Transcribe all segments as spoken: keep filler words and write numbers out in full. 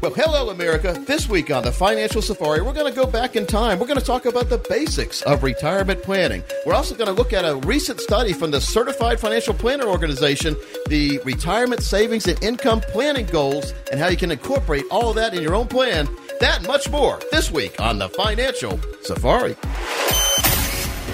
Well, hello, America. This week on the Financial Safari, we're going to go back in time. We're going to talk about the basics of retirement planning. We're also going to look at a recent study from the Certified Financial Planner Organization, the retirement savings and income planning goals, and how you can incorporate all of that in your own plan. That and much more this week on the Financial Safari.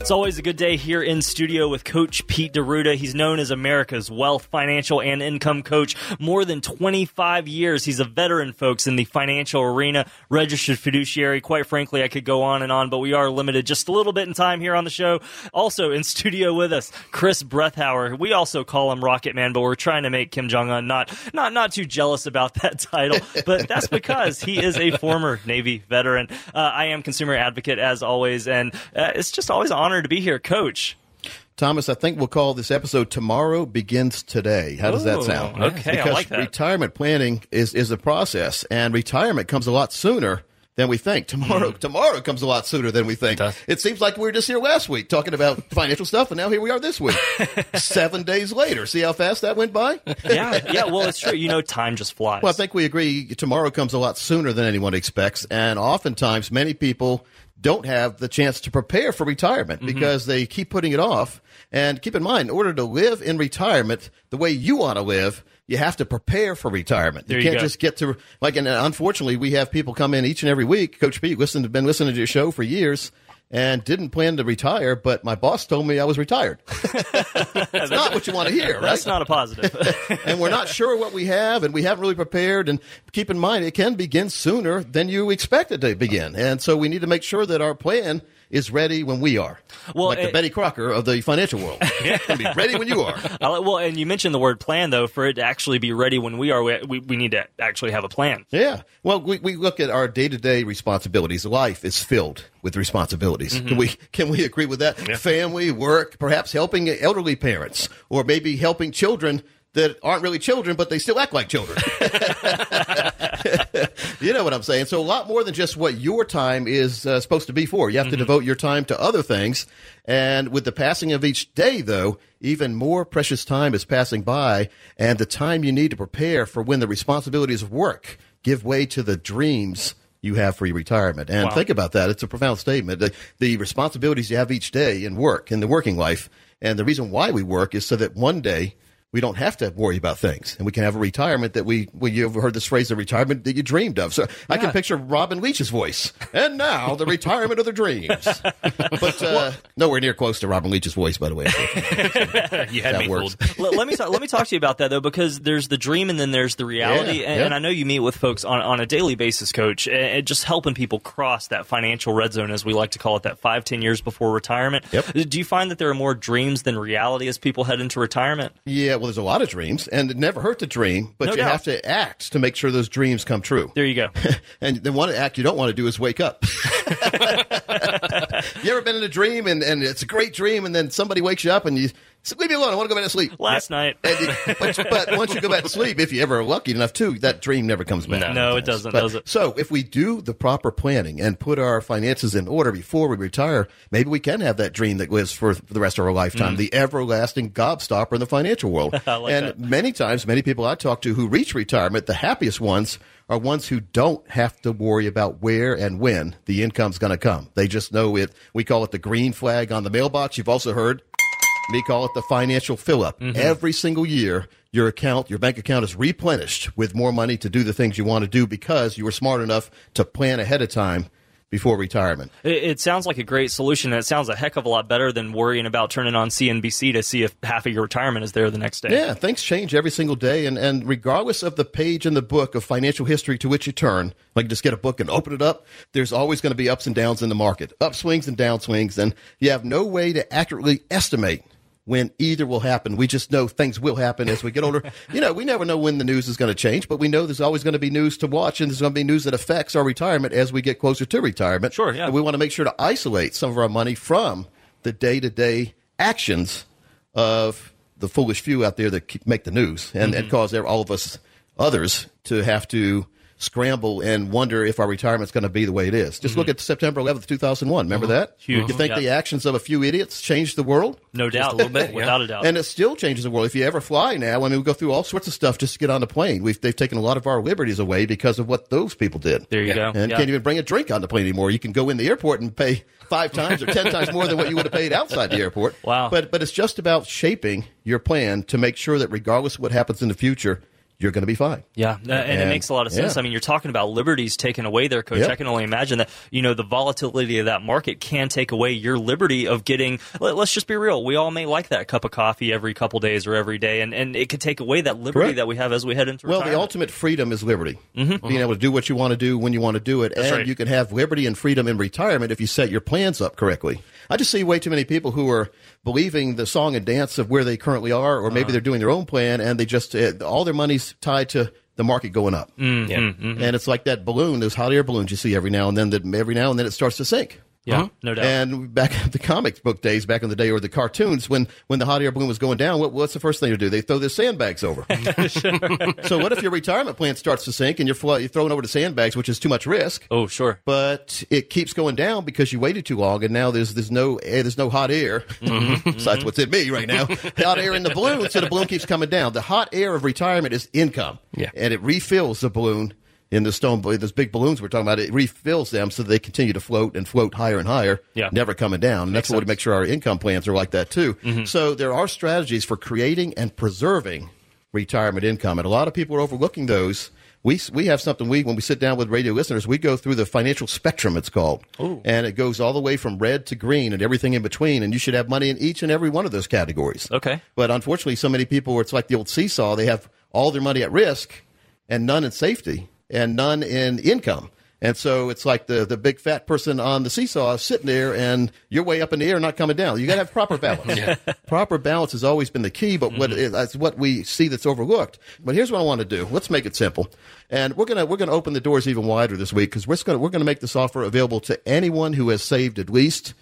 It's always a good day here in studio with Coach Pete D'Aruda. He's known as America's Wealth, Financial, and Income Coach. More than twenty-five years, he's a veteran, folks, in the financial arena, registered fiduciary. Quite frankly, I could go on and on, but we are limited just a little bit in time here on the show. Also in studio with us, Chris Brethauer. We also call him Rocket Man, but we're trying to make Kim Jong-un not, not, not too jealous about that title, but that's because he is a former Navy veteran. Uh, I am consumer advocate, as always, and uh, it's just always an honor to be here, Coach. Thomas, I think we'll call this episode Tomorrow Begins Today. How does Ooh, that sound? Okay, because I like that. Retirement planning is, is a process, and retirement comes a lot sooner than we think. Tomorrow mm. tomorrow comes a lot sooner than we think. It, it seems like we were just here last week talking about financial stuff, and now here we are this week. Seven days later. See how fast that went by? yeah, yeah. Well, it's true. You know, time just flies. Well, I think we agree tomorrow comes a lot sooner than anyone expects, and oftentimes many people don't have the chance to prepare for retirement mm-hmm. because they keep putting it off. And keep in mind, in order to live in retirement the way you want to live, you have to prepare for retirement. There you can't you just get to – like, and unfortunately, we have people come in each and every week. Coach Pete, listen, been listening to your show for years and didn't plan to retire, but my boss told me I was retired. That's not what you want to hear, right? That's not a positive. And we're not sure what we have, and we haven't really prepared. And keep in mind, it can begin sooner than you expect it to begin. And so we need to make sure that our plan – is ready when we are. Well, like the it, Betty Crocker of the financial world. Yeah. It's going to be ready when you are. Well, and you mentioned the word plan, though. For it to actually be ready when we are, we, we need to actually have a plan. Yeah. Well, we, we look at our day-to-day responsibilities. Life is filled with responsibilities. Mm-hmm. Can we can we agree with that? Yeah. Family, work, perhaps helping elderly parents, or maybe helping children that aren't really children, but they still act like children. You know what I'm saying? So a lot more than just what your time is uh, supposed to be for. You have mm-hmm. to devote your time to other things. And with the passing of each day, though, even more precious time is passing by. And the time you need to prepare for when the responsibilities of work give way to the dreams you have for your retirement. And wow. Think about that. It's a profound statement. The, the responsibilities you have each day in work, in the working life. And the reason why we work is so that one day we don't have to worry about things, and we can have a retirement that we, well, you've heard this phrase, the retirement that you dreamed of. So yeah. I can picture Robin Leach's voice, and now the retirement of the dreams. But uh, well, nowhere near close to Robin Leach's voice, by the way. You had that me fooled. Let, let, me talk, let me talk to you about that, though, because there's the dream and then there's the reality. Yeah, and, yeah. and I know you meet with folks on, on a daily basis, Coach, and, and just helping people cross that financial red zone, as we like to call it, that five, ten years before retirement. Yep. Do you find that there are more dreams than reality as people head into retirement? Yeah. Well, Well, there's a lot of dreams, and it never hurt to dream, but no you doubt. have to act to make sure those dreams come true. There you go. And the one act you don't want to do is wake up. You ever been in a dream, and, and it's a great dream, and then somebody wakes you up, and you say, leave me alone, I want to go back to sleep. Last yeah. night. It, but, but once you go back to sleep, if you ever are lucky enough to, that dream never comes back. No, no it doesn't, but, does it? So if we do the proper planning and put our finances in order before we retire, maybe we can have that dream that lives for the rest of our lifetime, mm. the everlasting gobstopper in the financial world. like and that. many times, many people I talk to who reach retirement, the happiest ones are ones who don't have to worry about where and when the income's going to come. They just know it. We call it the green flag on the mailbox. You've also heard me call it the financial fill-up. Mm-hmm. Every single year, your account, your bank account is replenished with more money to do the things you want to do because you were smart enough to plan ahead of time before retirement. It, it sounds like a great solution, and it sounds a heck of a lot better than worrying about turning on C N B C to see if half of your retirement is there the next day. Yeah, things change every single day, and, and regardless of the page in the book of financial history to which you turn, like just get a book and open it up, there's always going to be ups and downs in the market, upswings and downswings, and you have no way to accurately estimate when either will happen. We just know things will happen as we get older. You know, we never know when the news is going to change, but we know there's always going to be news to watch, and there's going to be news that affects our retirement as we get closer to retirement. Sure, yeah. And we want to make sure to isolate some of our money from the day-to-day actions of the foolish few out there that make the news and, mm-hmm. and cause all of us others to have to scramble and wonder if our retirement's going to be the way it is. Just mm-hmm. look at September eleventh, two thousand one. Remember mm-hmm. that? Huge. You think yeah. the actions of a few idiots changed the world? No doubt. A little bit, yeah. without a doubt. And it still changes the world. If you ever fly now, I mean, we go through all sorts of stuff just to get on the plane. We've, they've taken a lot of our liberties away because of what those people did. There you yeah. go. And yeah. can't even bring a drink on the plane anymore. You can go in the airport and pay five times or ten times more than what you would have paid outside the airport. Wow. But, but it's just about shaping your plan to make sure that regardless of what happens in the future, you're going to be fine. Yeah, and, and it makes a lot of sense. Yeah. I mean, you're talking about liberties taken away there, Coach. Yep. I can only imagine that, you know, the volatility of that market can take away your liberty of getting, let, let's just be real, we all may like that cup of coffee every couple days or every day, and, and it could take away that liberty Correct. That we have as we head into well, retirement. Well, the ultimate freedom is liberty, mm-hmm. being able to do what you want to do when you want to do it, That's and right. you can have liberty and freedom in retirement if you set your plans up correctly. I just see way too many people who are believing the song and dance of where they currently are, or maybe uh, they're doing their own plan, and they just uh, all their money's tied to the market going up. Mm, yeah. mm, mm, and it's like that balloon, those hot air balloons you see every now and then, that every now and then it starts to sink. Yeah, uh-huh. no doubt. And back in the comic book days, back in the day, or the cartoons, when, when the hot air balloon was going down, what, what's the first thing to do? They throw their sandbags over. Sure. So what if your retirement plan starts to sink and you're, fl- you're throwing over the sandbags, which is too much risk? Oh, sure. But it keeps going down because you waited too long, and now there's there's no air, there's no hot air. Mm-hmm. So that's what's in me right now. Hot air in the balloon, so the balloon keeps coming down. The hot air of retirement is income, yeah. and it refills the balloon. In the stone, those big balloons we're talking about, it refills them so they continue to float and float higher and higher, yeah. never coming down. And that's what we make sure our income plans are like that, too. Mm-hmm. So there are strategies for creating and preserving retirement income. And a lot of people are overlooking those. We we have something, we when we sit down with radio listeners, we go through the financial spectrum, it's called. Ooh. And it goes all the way from red to green and everything in between. And you should have money in each and every one of those categories. Okay. But unfortunately, so many people, it's like the old seesaw, they have all their money at risk and none in safety. And none in income. And so it's like the, the big fat person on the seesaw is sitting there, and you're way up in the air, not coming down. You got to have proper balance. yeah. Proper balance has always been the key, but mm-hmm. what is, that's what we see that's overlooked. But here's what I want to do. Let's make it simple, and we're gonna we're gonna open the doors even wider this week, because we're gonna we're gonna make this offer available to anyone who has saved at least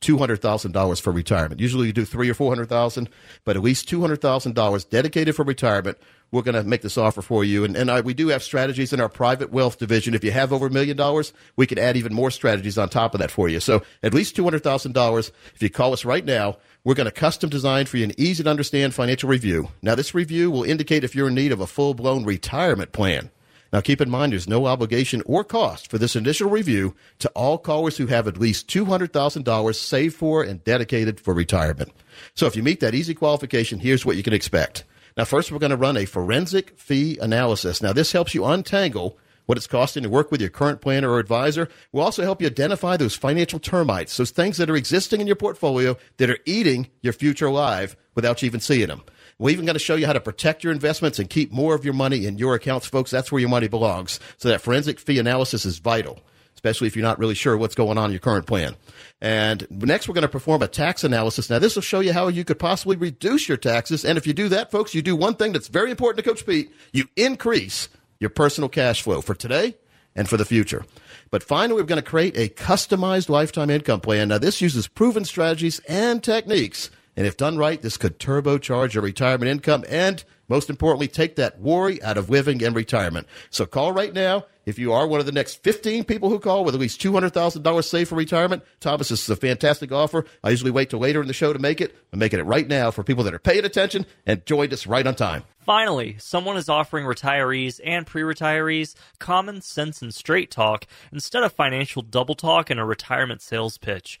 two hundred thousand dollars for retirement. Usually you do three or four hundred thousand dollars, but at least two hundred thousand dollars dedicated for retirement. We're going to make this offer for you. And, and I, we do have strategies in our private wealth division. If you have over a million dollars, we can add even more strategies on top of that for you. So at least two hundred thousand dollars. If you call us right now, we're going to custom design for you an easy-to-understand financial review. Now, this review will indicate if you're in need of a full-blown retirement plan. Now, keep in mind, there's no obligation or cost for this initial review to all callers who have at least two hundred thousand dollars saved for and dedicated for retirement. So if you meet that easy qualification, here's what you can expect. Now, first, we're going to run a forensic fee analysis. Now, this helps you untangle what it's costing to work with your current planner or advisor. We'll also help you identify those financial termites, those things that are existing in your portfolio that are eating your future alive without you even seeing them. We're even going to show you how to protect your investments and keep more of your money in your accounts, folks. That's where your money belongs. So that forensic fee analysis is vital, especially if you're not really sure what's going on in your current plan. And next, we're going to perform a tax analysis. Now, this will show you how you could possibly reduce your taxes. And if you do that, folks, you do one thing that's very important to Coach Pete. You increase your personal cash flow for today and for the future. But finally, we're going to create a customized lifetime income plan. Now, this uses proven strategies and techniques. And if done right, this could turbocharge your retirement income and, most importantly, take that worry out of living and retirement. So call right now. If you are one of the next fifteen people who call with at least two hundred thousand dollars saved for retirement, Thomas, this is a fantastic offer. I usually wait till later in the show to make it. I'm making it right now for people that are paying attention and joined us right on time. Finally, someone is offering retirees and pre-retirees common sense and straight talk instead of financial double talk and a retirement sales pitch.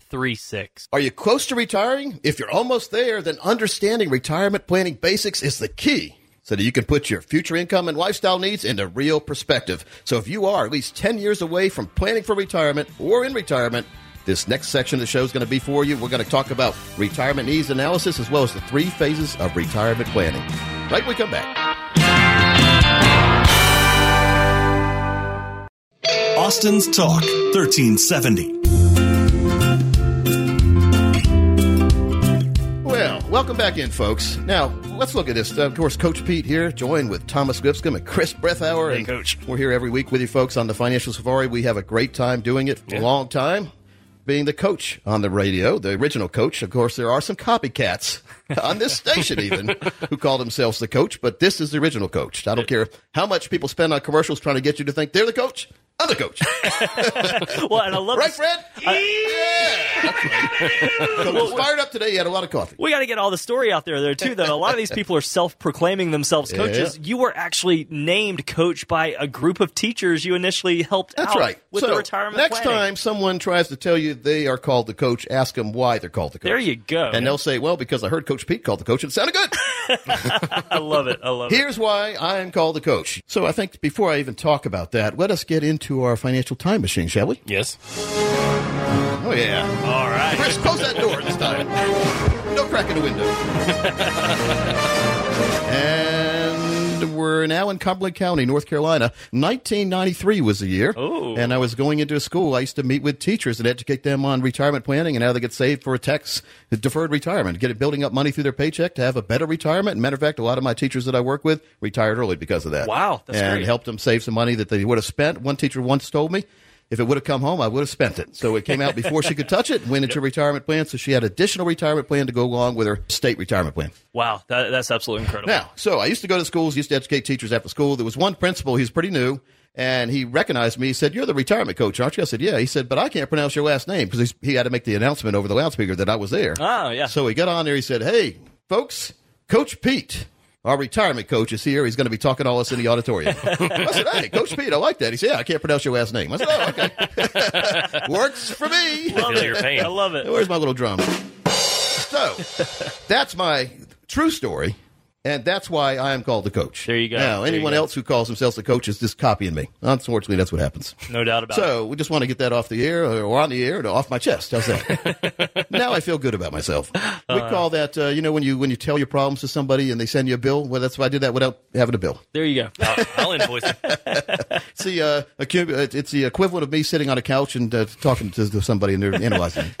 three six. Are you close to retiring? If you're almost there, then understanding retirement planning basics is the key, so that you can put your future income and lifestyle needs into real perspective. So if you are at least ten years away from planning for retirement or in retirement, this next section of the show is going to be for you. We're going to talk about retirement needs analysis as well as the three phases of retirement planning. Right when we come back. Austin's Talk, thirteen seventy. Well, welcome back in, folks. Now, let's look at this. Of course, Coach Pete here, joined with Thomas Lipscomb and Chris Brethauer. Hey, and Coach. We're here every week with you folks on the Financial Safari. We have a great time doing it. Yeah. A long time being the coach on the radio, the original coach. Of course, there are some copycats on this station even who call themselves the coach, but this is the original coach. I don't care how much people spend on commercials trying to get you to think they're the coach. I'm the coach. Well, and I love right, this. Fred? I, yeah. That's right. So well, fired up today. You had a lot of coffee. We got to get all the story out there, there too, though. A lot of these people are self-proclaiming themselves coaches. Yeah. You were actually named coach by a group of teachers you initially helped That's out right. with so the retirement next planning. Time someone tries to tell you they are called the coach, ask them why they're called the coach. There you go. And they'll say, well, because I heard Coach Pete called the coach and it sounded good. I love it. I love Here's it. Here's why I'm called the coach. So I think before I even talk about that, let us get into our financial time machine, shall we? Yes. Oh, yeah. All right. Chris, close that door this time. No crack in the window. And we're now in Cumberland County, North Carolina. nineteen ninety-three was the year. Oh. And I was going into a school. I used to meet with teachers and educate them on retirement planning and how they get saved for a tax deferred retirement, get it building up money through their paycheck to have a better retirement. And matter of fact, a lot of my teachers that I work with retired early because of that. Wow, that's and great. And helped them save some money that they would have spent. One teacher once told me, if it would have come home, I would have spent it. So it came out before she could touch it and went into yep. retirement plan. So she had additional retirement plan to go along with her state retirement plan. Wow, that, that's absolutely incredible. Now, so I used to go to schools, used to educate teachers after school. There was one principal, he's pretty new, and he recognized me. He said, "You're the retirement coach, aren't you?" I said, "Yeah." He said, "But I can't pronounce your last name," because he had to make the announcement over the loudspeaker that I was there. Oh, yeah. So he got on there. He said, "Hey, folks, Coach Pete, our retirement coach, is here. He's going to be talking to all us in the auditorium." I said, "Hey, Coach Pete, I like that." He said, "Yeah, I can't pronounce your last name." I said, "Oh, okay." Works for me. Love it. Your pain. I love it. Where's my little drum? So that's my true story, and that's why I am called the coach. There you go. Now, there anyone go. else who calls themselves the coach is just copying me. Unfortunately, that's what happens. No doubt about so, it. So we just want to get that off the air, or on the air, or off my chest. How's that? Now I feel good about myself. Uh, we call that, uh, you know, when you when you tell your problems to somebody and they send you a bill. Well, that's why I did that without having a bill. There you go. I'll, I'll invoice it. See, uh, it's the equivalent of me sitting on a couch and uh, talking to somebody and they're analyzing me.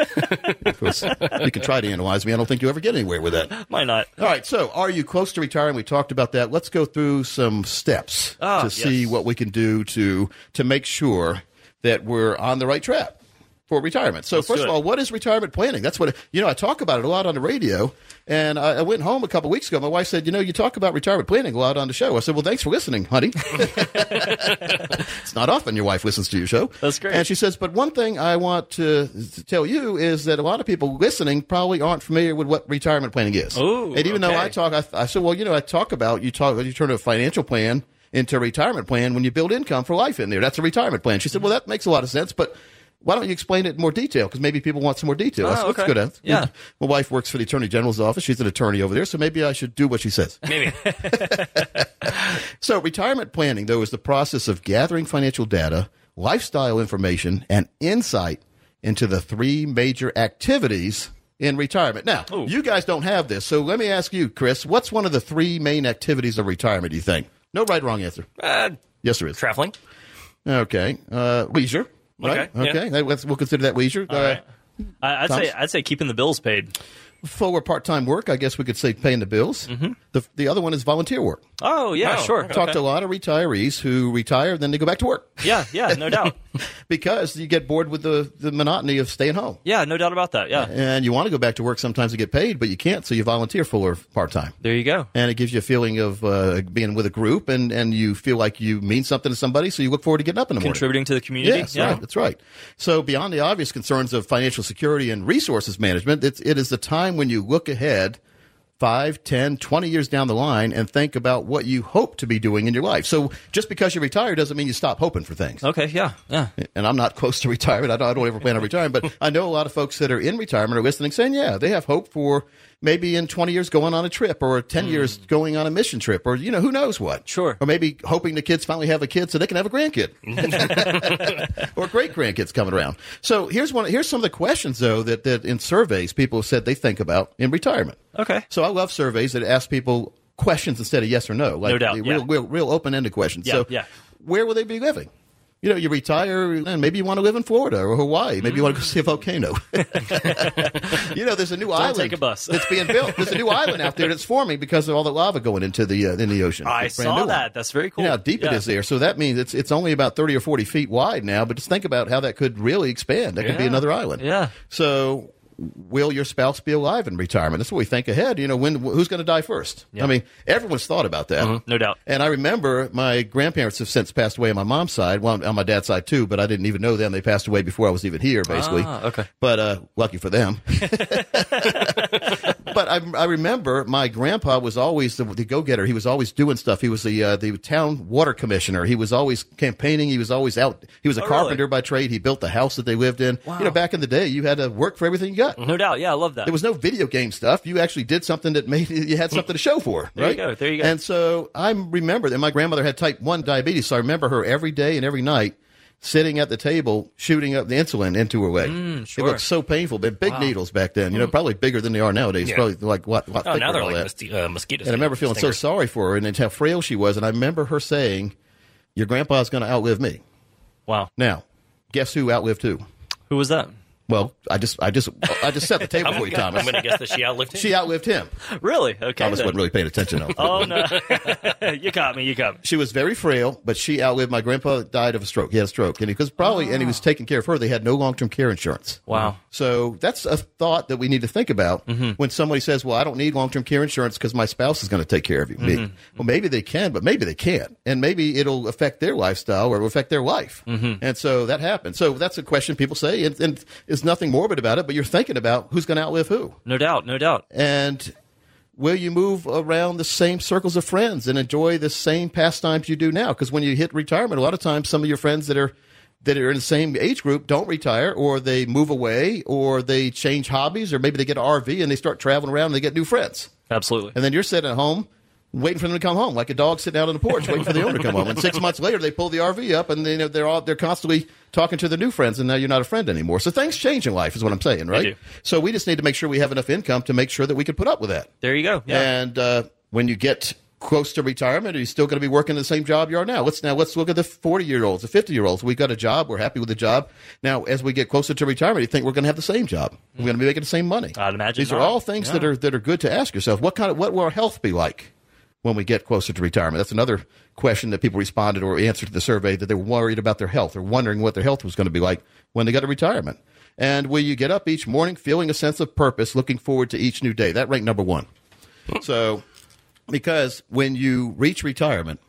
Of course, you can try to analyze me. I don't think you ever get anywhere with that. Might not. All right. So are you close to retiring? We talked about that. Let's go through some steps oh, to yes. see what we can do to to make sure that we're on the right track for retirement. So Let's first of all, what is retirement planning? That's what, you know, I talk about it a lot on the radio. And I, I went home a couple weeks ago. My wife said, "You know, you talk about retirement planning a lot on the show." I said, "Well, thanks for listening, honey." It's not often your wife listens to your show. That's great. And she says, "But one thing I want to, to tell you is that a lot of people listening probably aren't familiar with what retirement planning is." Ooh, and even okay. though I talk, I, I said, "Well, you know, I talk about you talk you turn a financial plan into a retirement plan when you build income for life in there. That's a retirement plan." She said, "Well, that makes a lot of sense, but why don't you explain it in more detail? Because maybe people want some more detail." Oh, I said, okay. That's good. Yeah. My wife works for the Attorney General's office. She's an attorney over there, so maybe I should do what she says. Maybe. So retirement planning, though, is the process of gathering financial data, lifestyle information, and insight into the three major activities in retirement. Now, Ooh. you guys don't have this, so let me ask you, Chris, what's one of the three main activities of retirement, do you think? No right, wrong answer. Uh, yes, there is. Traveling. Okay. Uh, leisure. Right? Okay. Okay. Yeah. We'll consider that leisure. Uh, right. I'd Thomas? say I'd say keeping the bills paid. For part-time work, I guess we could say paying the bills. Mm-hmm. The the other one is volunteer work. Oh, yeah, oh, sure. Talked okay. to a lot of retirees who retire, then they go back to work. Yeah, yeah, no doubt. Because you get bored with the, the monotony of staying home. Yeah, no doubt about that, yeah. And you want to go back to work sometimes to get paid, but you can't, so you volunteer full or part-time. There you go. And it gives you a feeling of uh, being with a group, and, and you feel like you mean something to somebody, so you look forward to getting up in the morning. Contributing to the community. Yes, yeah, right, that's right. So beyond the obvious concerns of financial security and resources management, it's, it is the time when you look ahead five, ten, twenty years down the line and think about what you hope to be doing in your life. So just because you retire doesn't mean you stop hoping for things. Okay, yeah, yeah. And I'm not close to retirement. I don't, I don't ever plan on retiring, but I know a lot of folks that are in retirement are listening saying, yeah, they have hope for maybe in twenty years going on a trip, or ten mm. years going on a mission trip, or, you know, who knows what. Sure. Or maybe hoping the kids finally have a kid so they can have a grandkid or great-grandkids coming around. So here's one. Here's some of the questions, though, that, that in surveys people have said they think about in retirement. Okay. So I love surveys that ask people questions instead of yes or no. Like no doubt. Real, yeah. real, real open-ended questions. Yeah, so yeah. Where will they be living? You know, you retire, and maybe you want to live in Florida or Hawaii. Maybe you want to go see a volcano. You know, there's a new Don't island take a bus. That's being built. There's a new island out there that's forming because of all the lava going into the uh, in the ocean. I it's saw that. One. That's very cool. You know how deep yeah. it is there. So that means it's it's only about thirty or forty feet wide now. But just think about how that could really expand. That yeah. could be another island. Yeah. So will your spouse be alive in retirement? That's what we think ahead. You know, when who's going to die first? Yeah. I mean, everyone's thought about that. Mm-hmm. No doubt. And I remember my grandparents have since passed away on my mom's side. Well, on my dad's side, too, but I didn't even know them. They passed away before I was even here, basically. Ah, okay. But uh, lucky for them. But I, I remember my grandpa was always the, the go-getter. He was always doing stuff. He was the uh, the town water commissioner. He was always campaigning. He was always out. He was a oh, carpenter really? by trade. He built the house that they lived in. Wow. You know, back in the day, you had to work for everything you got. No doubt. Yeah, I love that. There was no video game stuff. You actually did something that made you had something to show for. Right? There you go. There you go. And so I remember that my grandmother had type one diabetes, so I remember her every day and every night sitting at the table, shooting up the insulin into her leg. Mm, sure. It looked so painful. But big wow. needles back then, you know, probably bigger than they are nowadays. Yeah. Probably like what? what oh, now they're like mosqu- uh, mosquitoes. And I remember feeling stinger. so sorry for her and how frail she was. And I remember her saying, "Your grandpa's going to outlive me." Wow. Now, guess who outlived who? Who was that? Well, I just, I just, I just set the table for you, Thomas. I'm going to guess that she outlived him. She outlived him. Really? Okay. Thomas then. wasn't really paying attention. No. Oh no! You caught me. You caught me. She was very frail, but she outlived my grandpa. Died of a stroke. He had a stroke, and because probably, oh. and he was taking care of her. They had no long-term care insurance. Wow. So that's a thought that we need to think about mm-hmm. when somebody says, "Well, I don't need long-term care insurance because my spouse is going to take care of you." Mm-hmm. Me. Well, maybe they can, but maybe they can't, and maybe it'll affect their lifestyle or it'll affect their life. Mm-hmm. And so that happens. So that's a question people say, and, and is nothing morbid about it, but you're thinking about who's going to outlive who. No doubt, no doubt. And will you move around the same circles of friends and enjoy the same pastimes you do now? Because when you hit retirement, a lot of times some of your friends that are that are in the same age group don't retire, or they move away, or they change hobbies, or maybe they get an R V and they start traveling around and they get new friends. Absolutely. And then you're sitting at home waiting for them to come home, like a dog sitting out on the porch waiting for the owner to come home. And six months later, they pull the R V up, and they, you know, they're all they're constantly talking to their new friends, and now you're not a friend anymore. So things change in life is what I'm saying, right? So we just need to make sure we have enough income to make sure that we can put up with that. There you go. Yeah. And uh, when you get close to retirement, are you still going to be working the same job you are now? Let's now let's look at the forty-year-olds, the fifty-year-olds. We've got a job. We're happy with the job. Now, as we get closer to retirement, you think we're going to have the same job. We're going to be making the same money. I'd imagine These not. are all things yeah. that are that are good to ask yourself. What kind of what will our health be like when we get closer to retirement? That's another question that people responded or answered to the survey, that they were worried about their health or wondering what their health was going to be like when they got to retirement. And will you get up each morning feeling a sense of purpose, looking forward to each new day? That ranked number one. So, because when you reach retirement,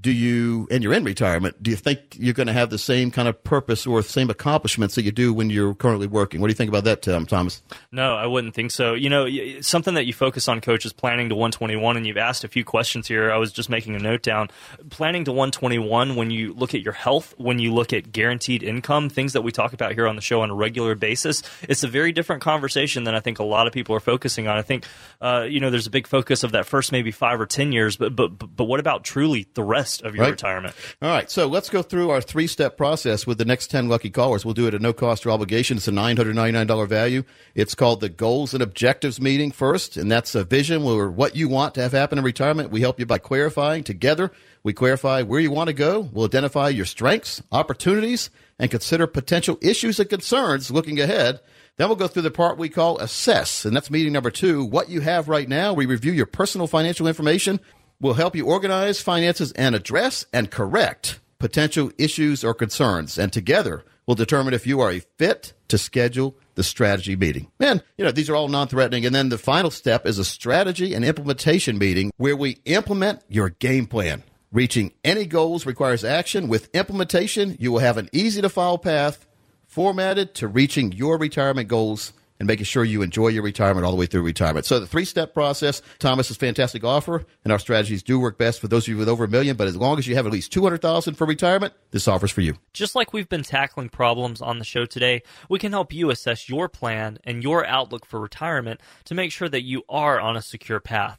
do you, and you're in retirement, do you think you're going to have the same kind of purpose or same accomplishments that you do when you're currently working? What do you think about that, Tom, Thomas? No, I wouldn't think so. You know, something that you focus on, Coach, is planning to one twenty-one, and you've asked a few questions here. I was just making a note down. Planning to one twenty-one, when you look at your health, when you look at guaranteed income, things that we talk about here on the show on a regular basis, it's a very different conversation than I think a lot of people are focusing on. I think, uh, you know, there's a big focus of that first maybe five or ten years, but but but what about truly the rest rest of your right? retirement. All right. So let's go through our three-step process with the next ten lucky callers. We'll do it at no cost or obligation. It's a nine hundred ninety-nine dollars value. It's called the Goals and Objectives meeting first, and that's a vision where what you want to have happen in retirement. We help you by clarifying together. We clarify where you want to go. We'll identify your strengths, opportunities, and consider potential issues and concerns looking ahead. Then we'll go through the part we call Assess, and that's meeting number two. What you have right now, we review your personal financial information. We'll help you organize finances and address and correct potential issues or concerns. And together, we'll determine if you are a fit to schedule the strategy meeting. And, you know, these are all non-threatening. And then the final step is a strategy and implementation meeting where we implement your game plan. Reaching any goals requires action. With implementation, you will have an easy-to-follow path formatted to reaching your retirement goals and making sure you enjoy your retirement all the way through retirement. So the three-step process, Thomas's fantastic offer, and our strategies do work best for those of you with over a million, but as long as you have at least two hundred thousand dollars for retirement, this offer's for you. Just like we've been tackling problems on the show today, we can help you assess your plan and your outlook for retirement to make sure that you are on a secure path.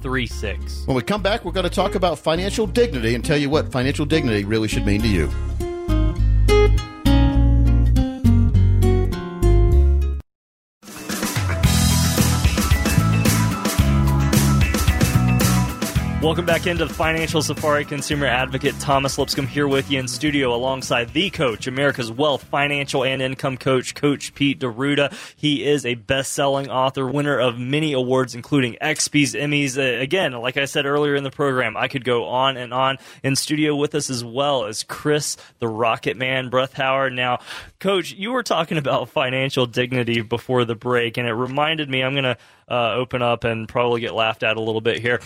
three six. When we come back, we're going to talk about financial dignity and tell you what financial dignity really should mean to you. Welcome back into the Financial Safari. Consumer advocate Thomas Lipscomb here with you in studio alongside the coach, America's wealth, financial, and income coach, Coach Pete D'Aruda. He is a best-selling author, winner of many awards, including X P's, Emmys. Uh, again, like I said earlier in the program, I could go on and on. In studio with us as well as Chris, the Rocket Man, Brethauer. Now, Coach, you were talking about financial dignity before the break, and it reminded me, I'm going to Uh, open up and probably get laughed at a little bit here.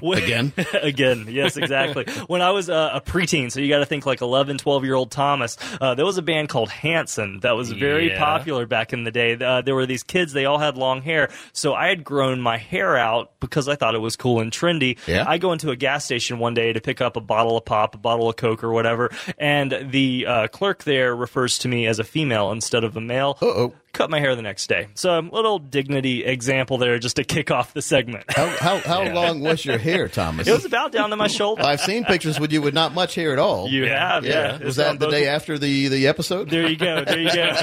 when, again? Again, yes, exactly. When I was uh, a preteen, so you got to think like eleven, twelve-year-old Thomas, uh, there was a band called Hanson that was very yeah. popular back in the day. Uh, there were these kids, they all had long hair, so I had grown my hair out because I thought it was cool and trendy. Yeah. I go into a gas station one day to pick up a bottle of pop, a bottle of Coke or whatever, and the uh, clerk there refers to me as a female instead of a male. Uh-oh. Cut my hair the next day. So a little dignity example there just to kick off the segment. How how, how yeah. long was your hair, Thomas? It was about down to my shoulder. I've seen pictures with you with not much hair at all. You have, yeah. yeah. Was that the day after the, the episode? There you go, there you go.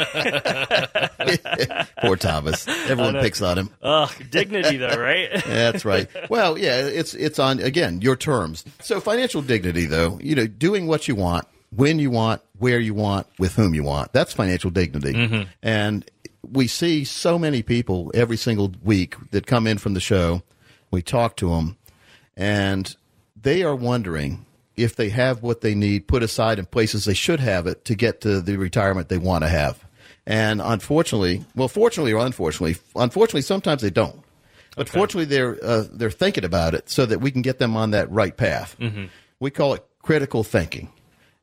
Poor Thomas. Everyone picks on him. Ugh, dignity though, right? That's right. Well, yeah, it's it's on, again, your terms. So financial dignity though, you know, doing what you want, when you want, where you want, with whom you want. That's financial dignity. Mm-hmm. And we see so many people every single week that come in from the show. We talk to them, and they are wondering if they have what they need put aside in places they should have it to get to the retirement they want to have. And unfortunately, well, fortunately or unfortunately, unfortunately, sometimes they don't. But okay. fortunately, they're, uh, they're thinking about it so that we can get them on that right path. Mm-hmm. We call it critical thinking,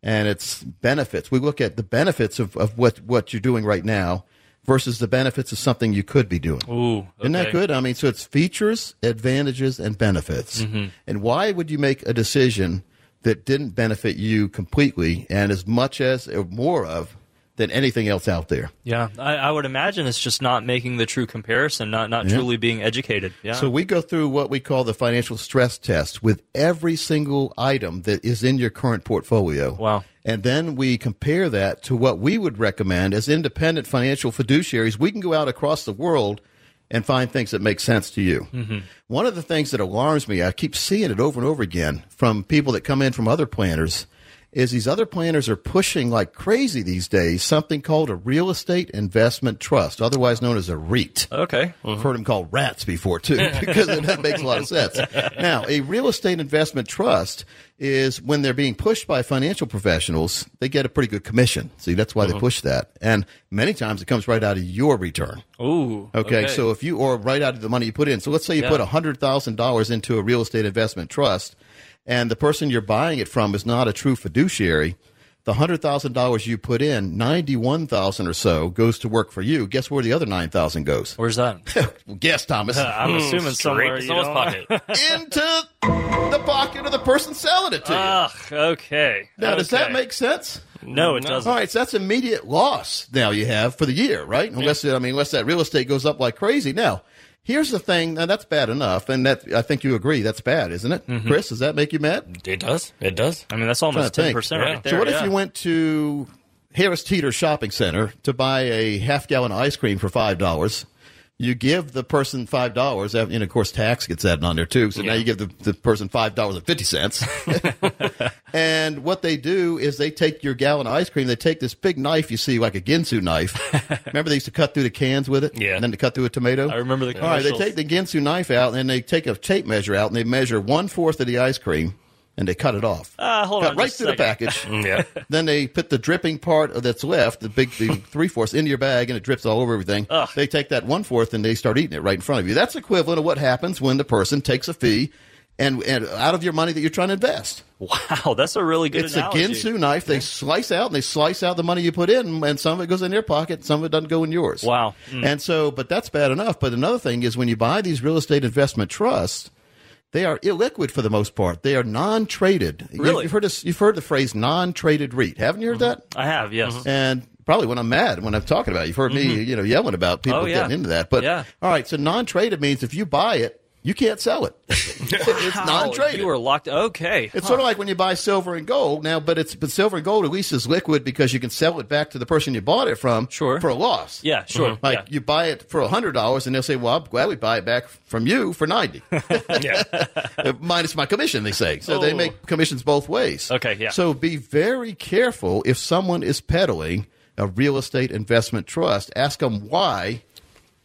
and it's benefits. We look at the benefits of, of what, what you're doing right now versus the benefits of something you could be doing. Ooh, okay. Isn't that good? I mean, so it's features, advantages, and benefits. Mm-hmm. And why would you make a decision that didn't benefit you completely and as much as or more of than anything else out there? Yeah, I, I would imagine it's just not making the true comparison, not, not yeah. truly being educated. Yeah. So we go through what we call the financial stress test with every single item that is in your current portfolio. Wow. And then we compare that to what we would recommend as independent financial fiduciaries. We can go out across the world and find things that make sense to you. Mm-hmm. One of the things that alarms me, I keep seeing it over and over again from people that come in from other planners, is these other planners are pushing like crazy these days something called a real estate investment trust, otherwise known as a REIT. Okay. I've mm-hmm. heard them called RATs before, too, because that makes a lot of sense. Now, a real estate investment trust is when they're being pushed by financial professionals, they get a pretty good commission. See, that's why mm-hmm. they push that. And many times it comes right out of your return. Ooh. Okay, okay. So if you – or right out of the money you put in. So let's say you yeah. put one hundred thousand dollars into a real estate investment trust, and the person you're buying it from is not a true fiduciary. The one hundred thousand dollars you put in, ninety-one thousand dollars or so goes to work for you. Guess where the other nine thousand dollars goes? Where's that? Well, guess, Thomas. Uh, I'm mm, assuming somewhere in someone's pocket. Into the pocket of the person selling it to you. Ugh, okay. Now, okay. Does that make sense? No, it doesn't. All right, so that's immediate loss now you have for the year, right? Unless yeah. I mean, unless that real estate goes up like crazy now. Here's the thing, now that's bad enough, and that I think you agree that's bad, isn't it? Mm-hmm. Chris, does that make you mad? It does. It does. I mean, that's almost ten percent right yeah. there. So what yeah. if you went to Harris Teeter Shopping Center to buy a half-gallon of ice cream for five dollars? You give the person five dollars, and of course tax gets added on there too, so yeah. now you give the, the person five dollars and fifty cents. And what they do is they take your gallon of ice cream, they take this big knife you see, like a Ginsu knife. Remember they used to cut through the cans with it? Yeah. And then to cut through a tomato? I remember the commercials. All right, they take the Ginsu knife out, and they take a tape measure out, and they measure one-fourth of the ice cream. And they cut it off. Uh, hold cut on, right through the package. yeah. Then they put the dripping part that's left, the big, the three fourths, into your bag, and it drips all over everything. Ugh. They take that one fourth and they start eating it right in front of you. That's equivalent of what happens when the person takes a fee, and and out of your money that you're trying to invest. Wow, that's a really good. It's analogy. A Ginsu knife. They yeah. slice out and they slice out the money you put in, and some of it goes in their pocket, some of it doesn't go in yours. Wow. Mm. And so, but that's bad enough. But another thing is when you buy these real estate investment trusts. They are illiquid for the most part. They are non-traded. Really? You've heard, this, you've heard the phrase non-traded REIT. Haven't you heard mm-hmm. that? I have, yes. Mm-hmm. And probably when I'm mad, when I'm talking about it. You've heard mm-hmm. me you know, yelling about people oh, yeah. getting into that. But yeah. all right, so non-traded means if you buy it, you can't sell it. It's wow. non-traded. You are locked. Okay. It's huh. sort of like when you buy silver and gold now, but it's but silver and gold at least is liquid because you can sell it back to the person you bought it from sure. for a loss. Yeah, sure. Mm-hmm. Like yeah. you buy it for one hundred dollars and they'll say, well, I'm glad we buy it back from you for ninety dollars. yeah. Minus my commission, they say. So oh. they make commissions both ways. Okay, yeah. So be very careful if someone is peddling a real estate investment trust. Ask them why.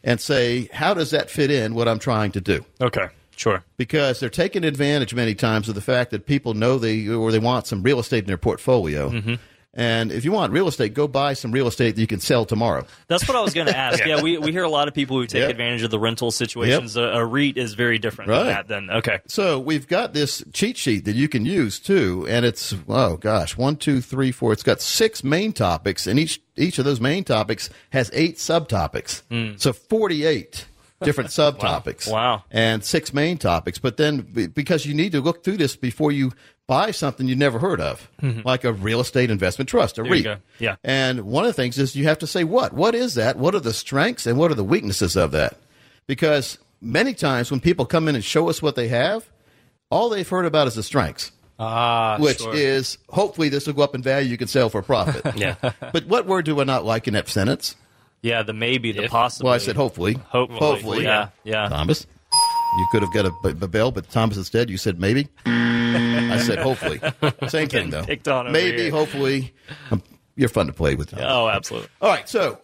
And say, how does that fit in what I'm trying to do? Okay, sure. Because they're taking advantage many times of the fact that people know they or they want some real estate in their portfolio. Mm-hmm. And if you want real estate, go buy some real estate that you can sell tomorrow. That's what I was going to ask. yeah, we, we hear a lot of people who take yep. advantage of the rental situations. Yep. A, a REIT is very different right. than that then. Okay. So we've got this cheat sheet that you can use too. And it's, oh gosh, one, two, three, four. It's got six main topics. And each each of those main topics has eight subtopics. Mm. So forty-eight different subtopics. Wow. wow. And six main topics. But then because you need to look through this before you buy something you never heard of, mm-hmm. like a real estate investment trust, a there REIT. Yeah. And one of the things is you have to say what? What is that? What are the strengths and what are the weaknesses of that? Because many times when people come in and show us what they have, all they've heard about is the strengths. Ah, which sure. is hopefully this will go up in value, you can sell for a profit. yeah. But what word do I not like in that sentence? Yeah, the maybe, the possibly. Well, I said hopefully. Hopefully. Hopefully. Yeah. yeah. Thomas, you could have got a, a bell, but Thomas instead, you said maybe. I said hopefully. Same thing, though. Picked on over maybe, here. Hopefully. Um, you're fun to play with. Thomas. Oh, absolutely. All right, so,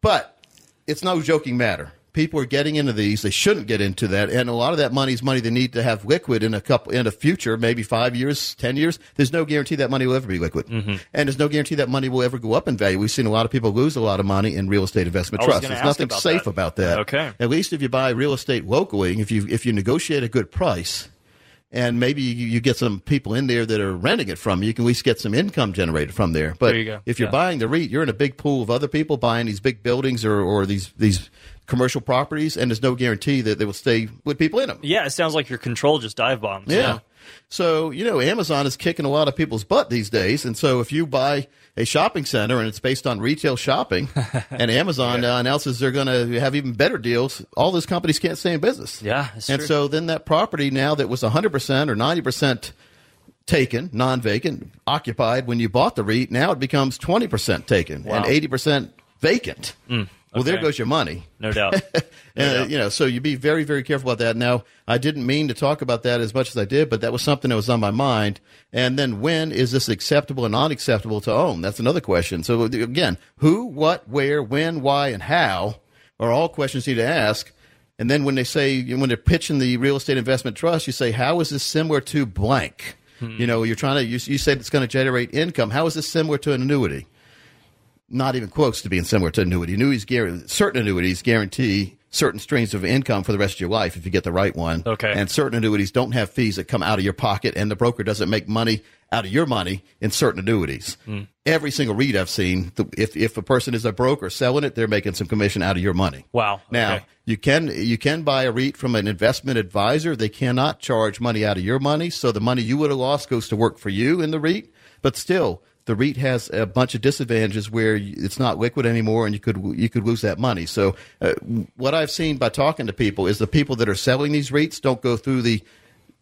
but it's no joking matter. People are getting into these. They shouldn't get into that. And a lot of that money is money they need to have liquid in a couple in the future, maybe five years, ten years. There's no guarantee that money will ever be liquid. Mm-hmm. And there's no guarantee that money will ever go up in value. We've seen a lot of people lose a lot of money in real estate investment trusts. There's nothing about safe that. about that. Okay. At least if you buy real estate locally, if you if you negotiate a good price, and maybe you, you get some people in there that are renting it from you. You can at least get some income generated from there. But there you go. if you're yeah. buying the REIT, you're in a big pool of other people buying these big buildings or, or these these commercial properties, and there's no guarantee that they will stay with people in them. Yeah, it sounds like your control just dive bombs. Yeah. yeah. So, you know, Amazon is kicking a lot of people's butt these days. And so if you buy a shopping center and it's based on retail shopping and Amazon yeah. uh, announces they're going to have even better deals, all those companies can't stay in business. Yeah, that's true. And so then that property now that was one hundred percent or ninety percent taken, non-vacant, occupied when you bought the REIT, now it becomes twenty percent taken wow. and eighty percent vacant. Mm. Well, okay. There goes your money. No doubt. No uh, doubt. You know, so you be very, very careful about that. Now, I didn't mean to talk about that as much as I did, but that was something that was on my mind. And then when is this acceptable and unacceptable to own? That's another question. So, again, who, what, where, when, why, and how are all questions you need to ask. And then when they say, when they're pitching the real estate investment trust, you say, how is this similar to blank? Hmm. You know, you're trying to, you, you said it's going to generate income. How is this similar to an annuity? Not even close to being similar to annuity. Annuities guarantee, certain annuities guarantee certain streams of income for the rest of your life if you get the right one. Okay. And certain annuities don't have fees that come out of your pocket, and the broker doesn't make money out of your money in certain annuities. Mm. Every single read I've seen, if if a person is a broker selling it, they're making some commission out of your money. Wow. Okay. Now, you can you can buy a REIT from an investment advisor. They cannot charge money out of your money, so the money you would have lost goes to work for you in the REIT, but still, the REIT has a bunch of disadvantages where it's not liquid anymore, and you could you could lose that money. So uh, what I've seen by talking to people is the people that are selling these REITs don't go through the,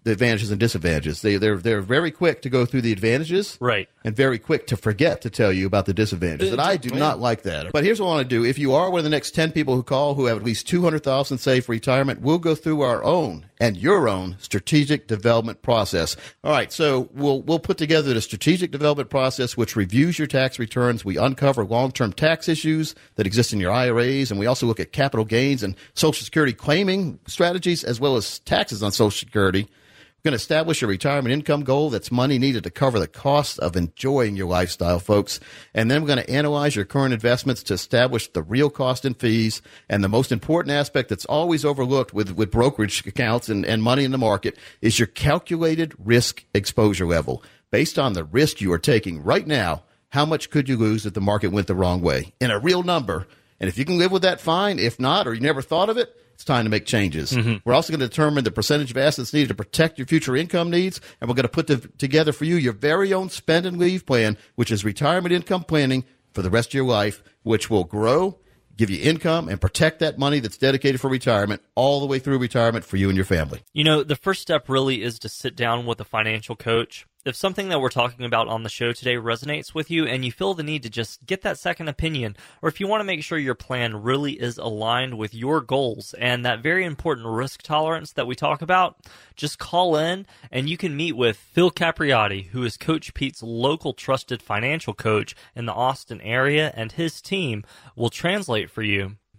the advantages and disadvantages. They, they're they're very quick to go through the advantages, right, and very quick to forget to tell you about the disadvantages. And I do not like that. But here's what I want to do. If you are one of the next ten people who call who have at least two hundred thousand dollars saved for retirement, we'll go through our own and your own strategic development process. All right, so we'll we'll put together the strategic development process, which reviews your tax returns. We uncover long-term tax issues that exist in your I R As, and we also look at capital gains and Social Security claiming strategies, as well as taxes on Social Security. We're going to establish a retirement income goal that's money needed to cover the cost of enjoying your lifestyle, folks. And then we're going to analyze your current investments to establish the real cost and fees. And the most important aspect that's always overlooked with, with brokerage accounts and, and money in the market is your calculated risk exposure level. Based on the risk you are taking right now, how much could you lose if the market went the wrong way? In a real number. And if you can live with that, fine. If not, or you never thought of it, it's time to make changes. Mm-hmm. We're also going to determine the percentage of assets needed to protect your future income needs, and we're going to put the, together for you your very own spend and leave plan, which is retirement income planning for the rest of your life, which will grow, give you income, and protect that money that's dedicated for retirement all the way through retirement for you and your family. You know, the first step really is to sit down with a financial coach. If something that we're talking about on the show today resonates with you and you feel the need to just get that second opinion, or if you want to make sure your plan really is aligned with your goals and that very important risk tolerance that we talk about, just call in and you can meet with Phil Capriotti, who is Coach Pete's local trusted financial coach in the Austin area, and his team will translate for you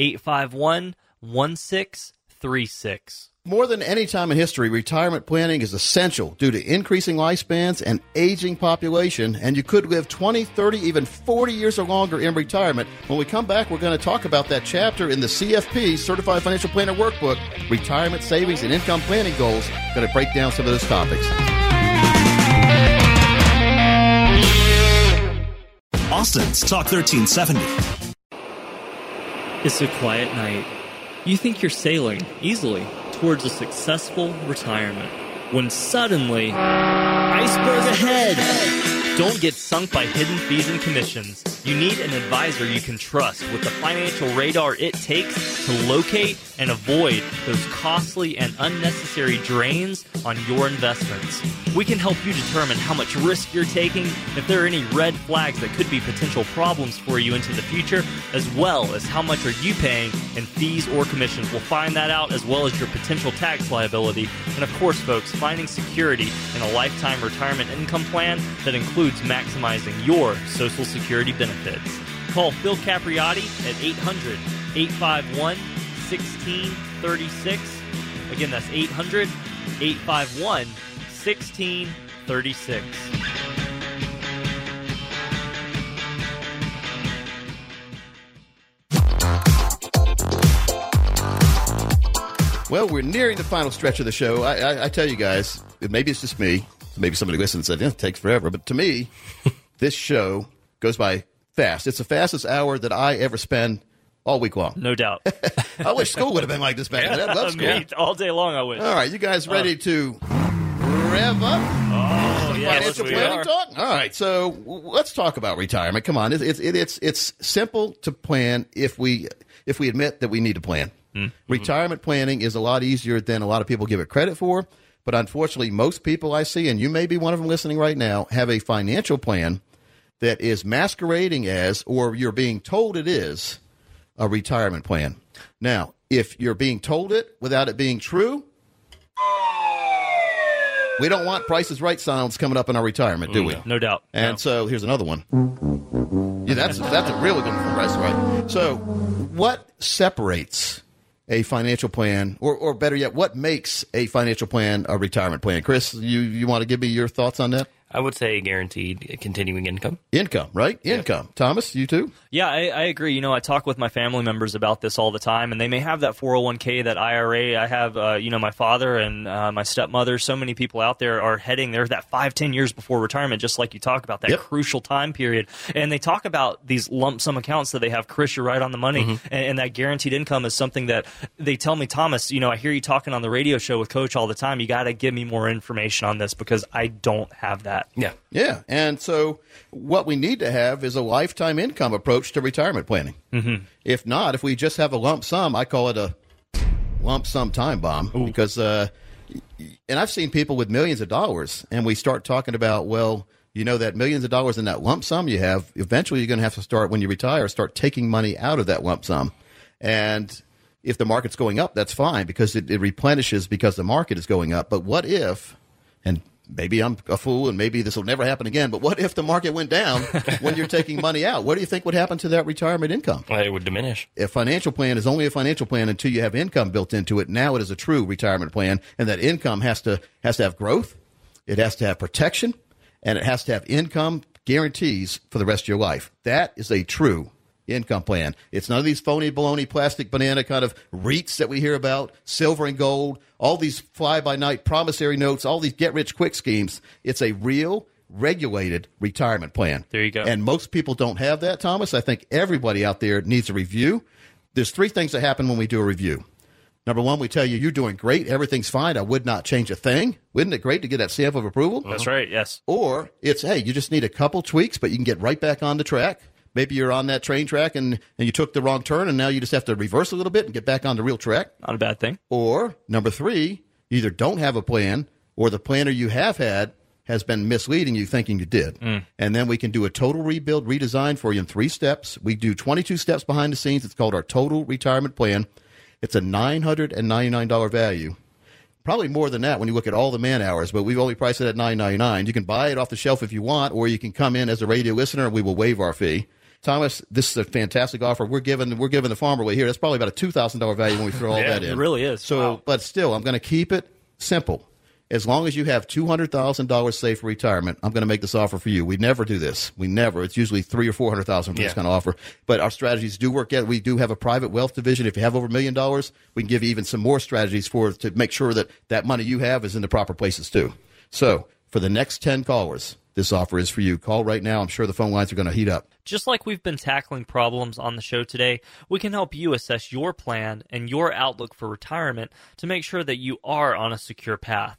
eight five one, one six three six. More than any time in history, retirement planning is essential due to increasing lifespans and aging population, and you could live twenty, thirty, even forty years or longer in retirement. When we come back, we're going to talk about that chapter in the C F P, Certified Financial Planner Workbook, Retirement Savings and Income Planning Goals. Going to break down some of those topics. Austin's Talk thirteen seventy. It's a quiet night. You think you're sailing easily towards a successful retirement when suddenly, iceberg ahead! Don't get sunk by hidden fees and commissions. You need an advisor you can trust with the financial radar it takes to locate and avoid those costly and unnecessary drains on your investments. We can help you determine how much risk you're taking, if there are any red flags that could be potential problems for you into the future, as well as how much are you paying in fees or commissions. We'll find that out, as well as your potential tax liability. And of course, folks, finding security in a lifetime retirement income plan that includes maximizing your Social Security benefits. Benefits. Call Phil Capriotti at eight hundred, eight five one, one six three six. Again, that's eight hundred, eight five one, one six three six. Well, we're nearing the final stretch of the show. I, I, I tell you guys, maybe it's just me. Maybe somebody listened and said, it takes forever. But to me, this show goes by fast. It's the fastest hour that I ever spend all week long. No doubt. I wish school would have been like this back then. I love school. Me, all day long, I wish. All right, you guys ready uh, to rev up? Oh, some yes, financial planning talk? All right, so let's talk about retirement. Come on. It's, it's, it's, it's simple to plan if we if we admit that we need to plan. Mm-hmm. Retirement planning is a lot easier than a lot of people give it credit for. But unfortunately, most people I see, and you may be one of them listening right now, have a financial plan that is masquerading as, or you're being told it is, a retirement plan. Now, if you're being told it without it being true, we don't want Price is Right sounds coming up in our retirement, do Ooh, we? No doubt. And no. so here's another one. Yeah, that's, that's a really good one for Price is Right. So what separates a financial plan, or, or better yet, what makes a financial plan a retirement plan? Chris, you, you want to give me your thoughts on that? I would say guaranteed continuing income. Income, right? Income. Yeah. Thomas, you too? Yeah, I, I agree. You know, I talk with my family members about this all the time, and they may have that four oh one k, that I R A. I have, uh, you know, my father and uh, my stepmother. So many people out there are heading there that five, ten years before retirement, just like you talk about, that yep. crucial time period. And they talk about these lump sum accounts that they have. Chris, you're right on the money. Mm-hmm. and, and that guaranteed income is something that they tell me, Thomas, you know, I hear you talking on the radio show with Coach all the time. You got to give me more information on this because I don't have that. Yeah. Yeah. And so what we need to have is a lifetime income approach to retirement planning. Mm-hmm. If not, if we just have a lump sum, I call it a lump sum time bomb. Ooh. Because, uh, and I've seen people with millions of dollars, and we start talking about, well, you know, that millions of dollars in that lump sum you have, eventually you're going to have to start, when you retire, start taking money out of that lump sum. And if the market's going up, that's fine because it, it replenishes because the market is going up. But what if, and maybe I'm a fool and maybe this will never happen again, but what if the market went down when you're taking money out? What do you think would happen to that retirement income? Well, it would diminish. A financial plan is only a financial plan until you have income built into it. Now it is a true retirement plan, and that income has to has to have growth, it has to have protection, and it has to have income guarantees for the rest of your life. That is a true income plan. It's none of these phony baloney plastic banana kind of REITs that we hear about, silver and gold, all these fly-by-night promissory notes, all these get-rich-quick schemes. It's a real, regulated retirement plan. There you go. And most people don't have that, Thomas. I think everybody out there needs a review. There's three things that happen when we do a review. Number one, we tell you, you're doing great. Everything's fine. I would not change a thing. Wouldn't it great to get that stamp of approval? That's right, yes. Or it's, hey, you just need a couple tweaks, but you can get right back on the track. Maybe you're on that train track and, and you took the wrong turn, and now you just have to reverse a little bit and get back on the real track. Not a bad thing. Or, number three, you either don't have a plan or the planner you have had has been misleading you thinking you did. Mm. And then we can do a total rebuild, redesign for you in three steps. We do twenty-two steps behind the scenes. It's called our Total Retirement Plan. It's a nine hundred ninety-nine dollars value. Probably more than that when you look at all the man hours, but we've only priced it at nine ninety-nine. You can buy it off the shelf if you want, or you can come in as a radio listener and we will waive our fee. Thomas, this is a fantastic offer. We're giving we're giving the farm away here. That's probably about a two thousand dollars value when we throw all yeah, that in. It really is. So, wow. But still, I'm going to keep it simple. As long as you have two hundred thousand dollars saved for retirement, I'm going to make this offer for you. We never do this. We never. It's usually three hundred thousand dollars or four hundred thousand dollars for yeah. this kind of offer. But our strategies do work out. We do have a private wealth division. If you have over a million dollars, we can give you even some more strategies for to make sure that that money you have is in the proper places too. So for the next ten callers, this offer is for you. Call right now. I'm sure the phone lines are going to heat up. Just like we've been tackling problems on the show today, we can help you assess your plan and your outlook for retirement to make sure that you are on a secure path.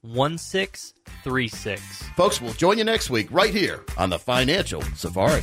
one six three six. Folks, we'll join you next week right here on The Financial Safari.